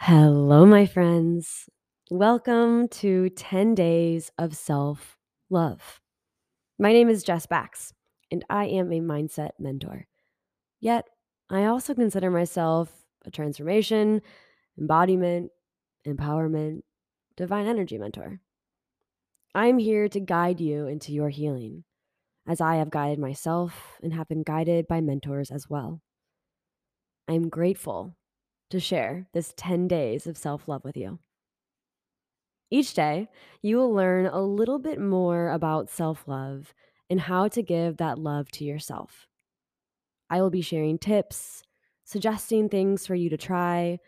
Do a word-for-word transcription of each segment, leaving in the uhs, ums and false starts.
Hello, my friends. Welcome to ten days of self-love. My name is Jess Bax, and I am a mindset mentor. Yet, I also consider myself a transformation, embodiment, empowerment, divine energy mentor. I'm here to guide you into your healing, as I have guided myself and have been guided by mentors as well. I'm grateful to share this ten days of self-love with you. Each day, you will learn a little bit more about self-love and how to give that love to yourself. I will be sharing tips, suggesting things for you to try,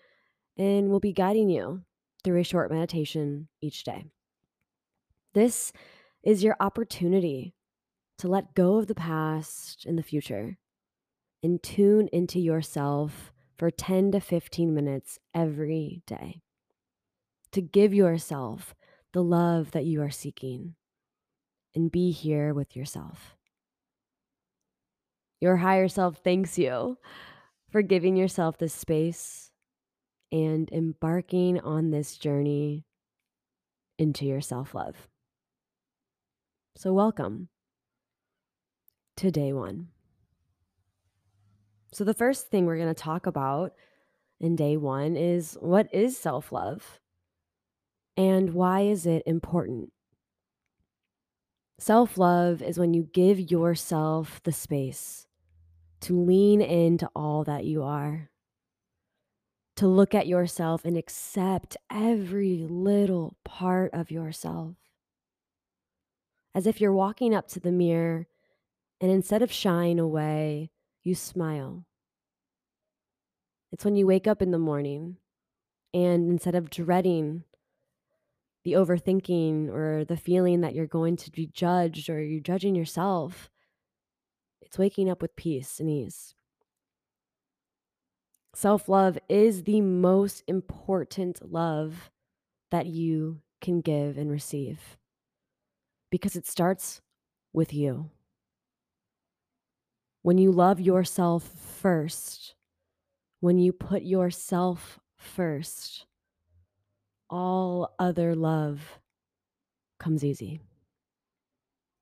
and will be guiding you through a short meditation each day. This is your opportunity to let go of the past and the future and tune into yourself for ten to fifteen minutes every day, to give yourself the love that you are seeking and be here with yourself. Your higher self thanks you for giving yourself this space and embarking on this journey into your self-love. So welcome to day one. So the first thing we're going to talk about in day one is, what is self-love and why is it important? Self-love is when you give yourself the space to lean into all that you are, to look at yourself and accept every little part of yourself. As if you're walking up to the mirror and instead of shying away, you smile. It's when you wake up in the morning and instead of dreading the overthinking or the feeling that you're going to be judged or you're judging yourself, it's waking up with peace and ease. Self-love is the most important love that you can give and receive because it starts with you. When you love yourself first, when you put yourself first, all other love comes easy.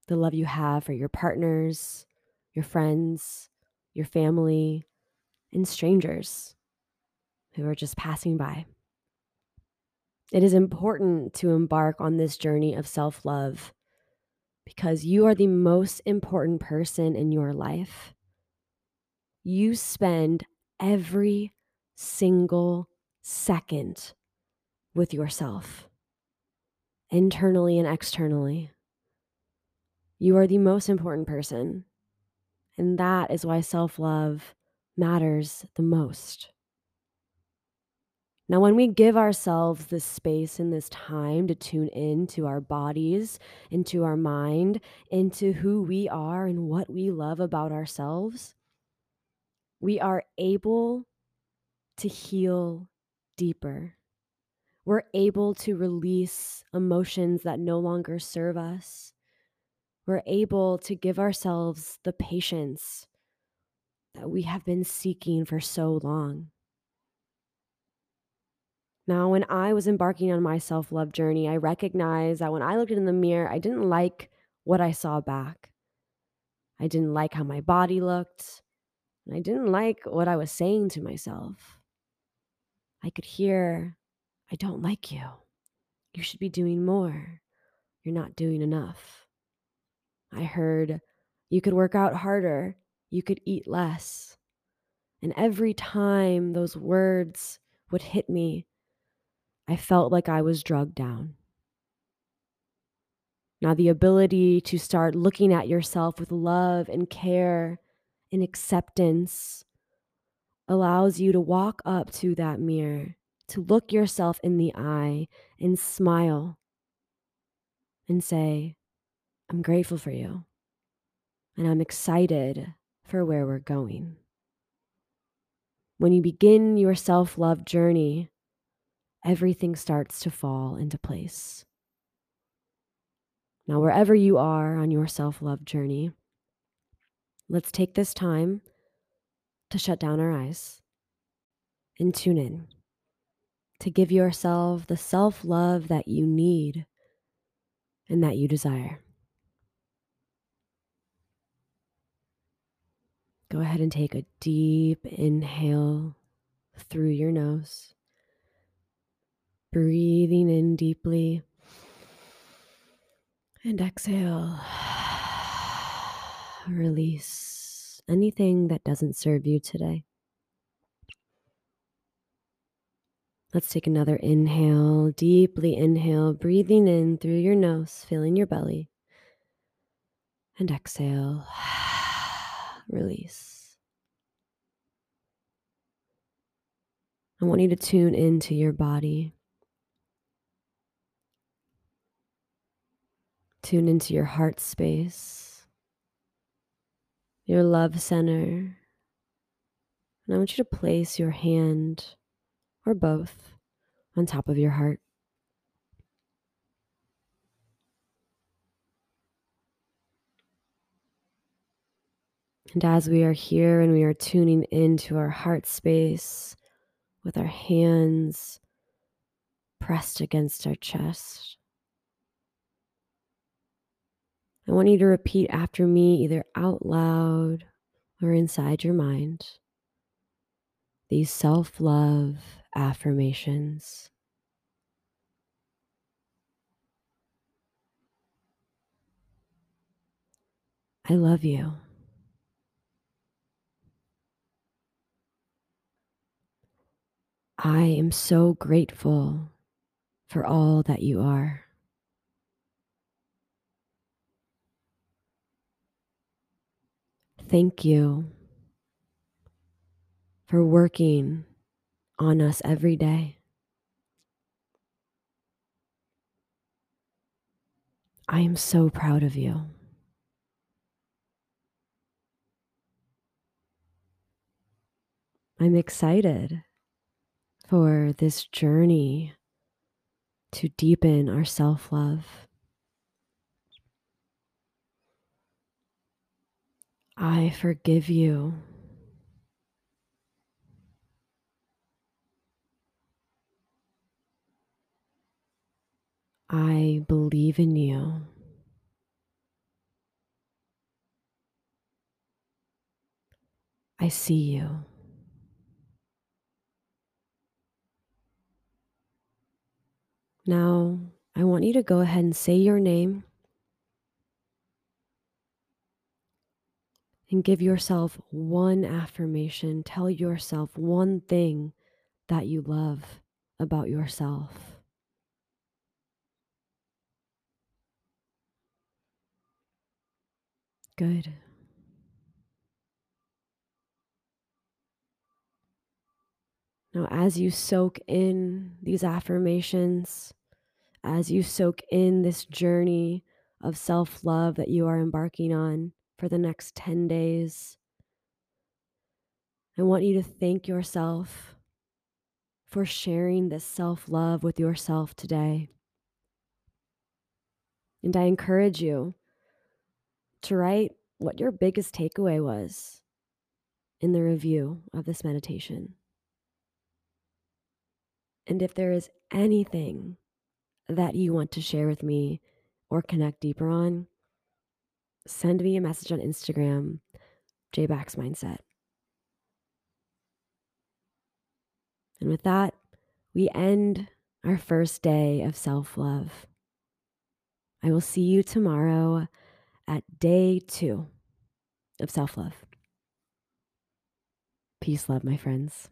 The love you have for your partners, your friends, your family, and strangers who are just passing by. It is important to embark on this journey of self-love because you are the most important person in your life. You spend every single second with yourself, internally and externally. You are the most important person, and that is why self-love matters the most. Now, when we give ourselves this space and this time to tune into our bodies, into our mind, into who we are and what we love about ourselves, we are able to heal deeper. We're able to release emotions that no longer serve us. We're able to give ourselves the patience that we have been seeking for so long. Now, when I was embarking on my self-love journey, I recognized that when I looked in the mirror, I didn't like what I saw back. I didn't like how my body looked. I didn't like what I was saying to myself. I could hear, I don't like you. You should be doing more. You're not doing enough. I heard, you could work out harder. You could eat less. And every time those words would hit me, I felt like I was drugged down. Now, the ability to start looking at yourself with love and care and acceptance allows you to walk up to that mirror, to look yourself in the eye and smile and say, I'm grateful for you and I'm excited for where we're going. When you begin your self-love journey, everything starts to fall into place. Now, wherever you are on your self-love journey, let's take this time to shut down our eyes and tune in to give yourself the self-love that you need and that you desire. Go ahead and take a deep inhale through your nose, breathing in deeply, and exhale. Release anything that doesn't serve you today. Let's take another inhale, deeply inhale, breathing in through your nose, filling your belly, and exhale. Release. I want you to tune into your body. Tune into your heart space, your love center. And I want you to place your hand or both on top of your heart. And as we are here and we are tuning into our heart space with our hands pressed against our chest, I want you to repeat after me, either out loud or inside your mind, these self-love affirmations. I love you. I am so grateful for all that you are. Thank you for working on us every day. I am so proud of you. I'm excited for this journey to deepen our self-love. I forgive you. I believe in you. I see you. Now, I want you to go ahead and say your name and give yourself one affirmation. Tell yourself one thing that you love about yourself. Good. Now, as you soak in these affirmations, as you soak in this journey of self-love that you are embarking on for the next ten days, I want you to thank yourself for sharing this self-love with yourself today. And I encourage you to write what your biggest takeaway was in the review of this meditation. And if there is anything that you want to share with me or connect deeper on, send me a message on Instagram, J Bax Mindset. And with that, we end our first day of self-love. I will see you tomorrow at day two of self-love. Peace, love, my friends.